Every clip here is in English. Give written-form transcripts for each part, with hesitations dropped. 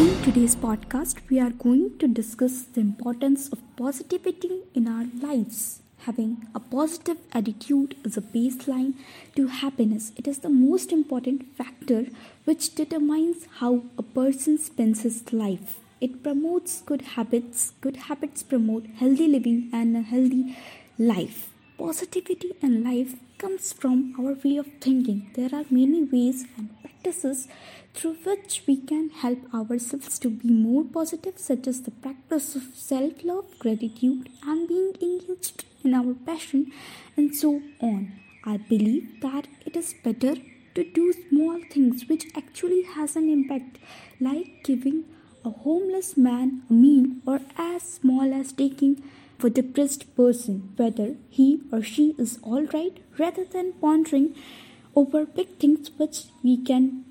In today's podcast, we are going to discuss the importance of positivity in our lives. Having a positive attitude is a baseline to happiness. It is the most important factor which determines how a person spends his life. It promotes good habits. Good habits promote healthy living and a healthy life. Positivity in life comes from our way of thinking. There are many ways and practices through which we can help ourselves to be more positive, such as the practice of self-love, gratitude, and being engaged in our passion, and so on. I believe that it is better to do small things which actually has an impact, like giving a homeless man a meal or as small as taking for a depressed person whether he or she is alright, rather than pondering over big things which we can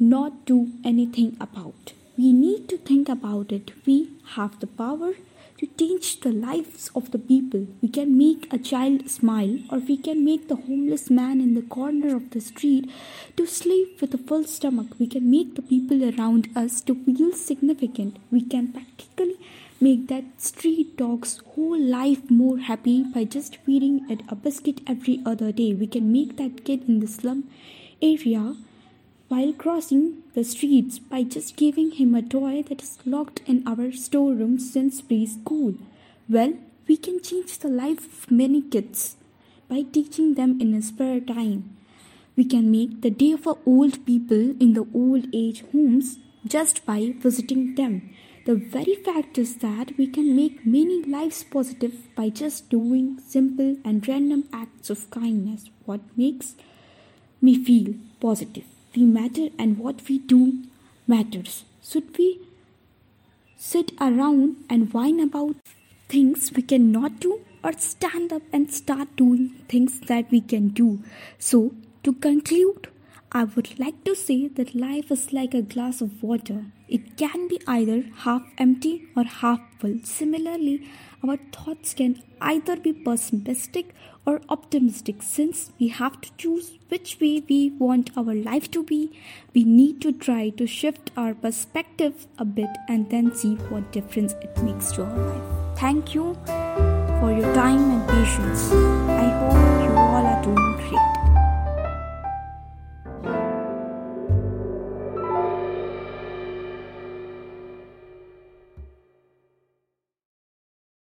not do anything about. We need to think about it. We have the power to change the lives of the people. We can make a child smile, or we can make the homeless man in the corner of the street to sleep with a full stomach. We can make the people around us to feel significant. We can practically make that street dog's whole life more happy by just feeding it a biscuit every other day. We can make that kid in the slum area while crossing the streets by just giving him a toy that is locked in our storeroom since preschool. Well, we can change the life of many kids by teaching them in a spare time. We can make the day for old people in the old age homes just by visiting them. The very fact is that we can make many lives positive by just doing simple and random acts of kindness. What makes me feel positive? We matter, and what we do matters. Should we sit around and whine about things we cannot do, or stand up and start doing things that we can do? So, to conclude, I would like to say that life is like a glass of water. It can be either half empty or half full. Similarly, our thoughts can either be pessimistic or optimistic. Since we have to choose which way we want our life to be, we need to try to shift our perspective a bit and then see what difference it makes to our life. Thank you for your time and patience. I hope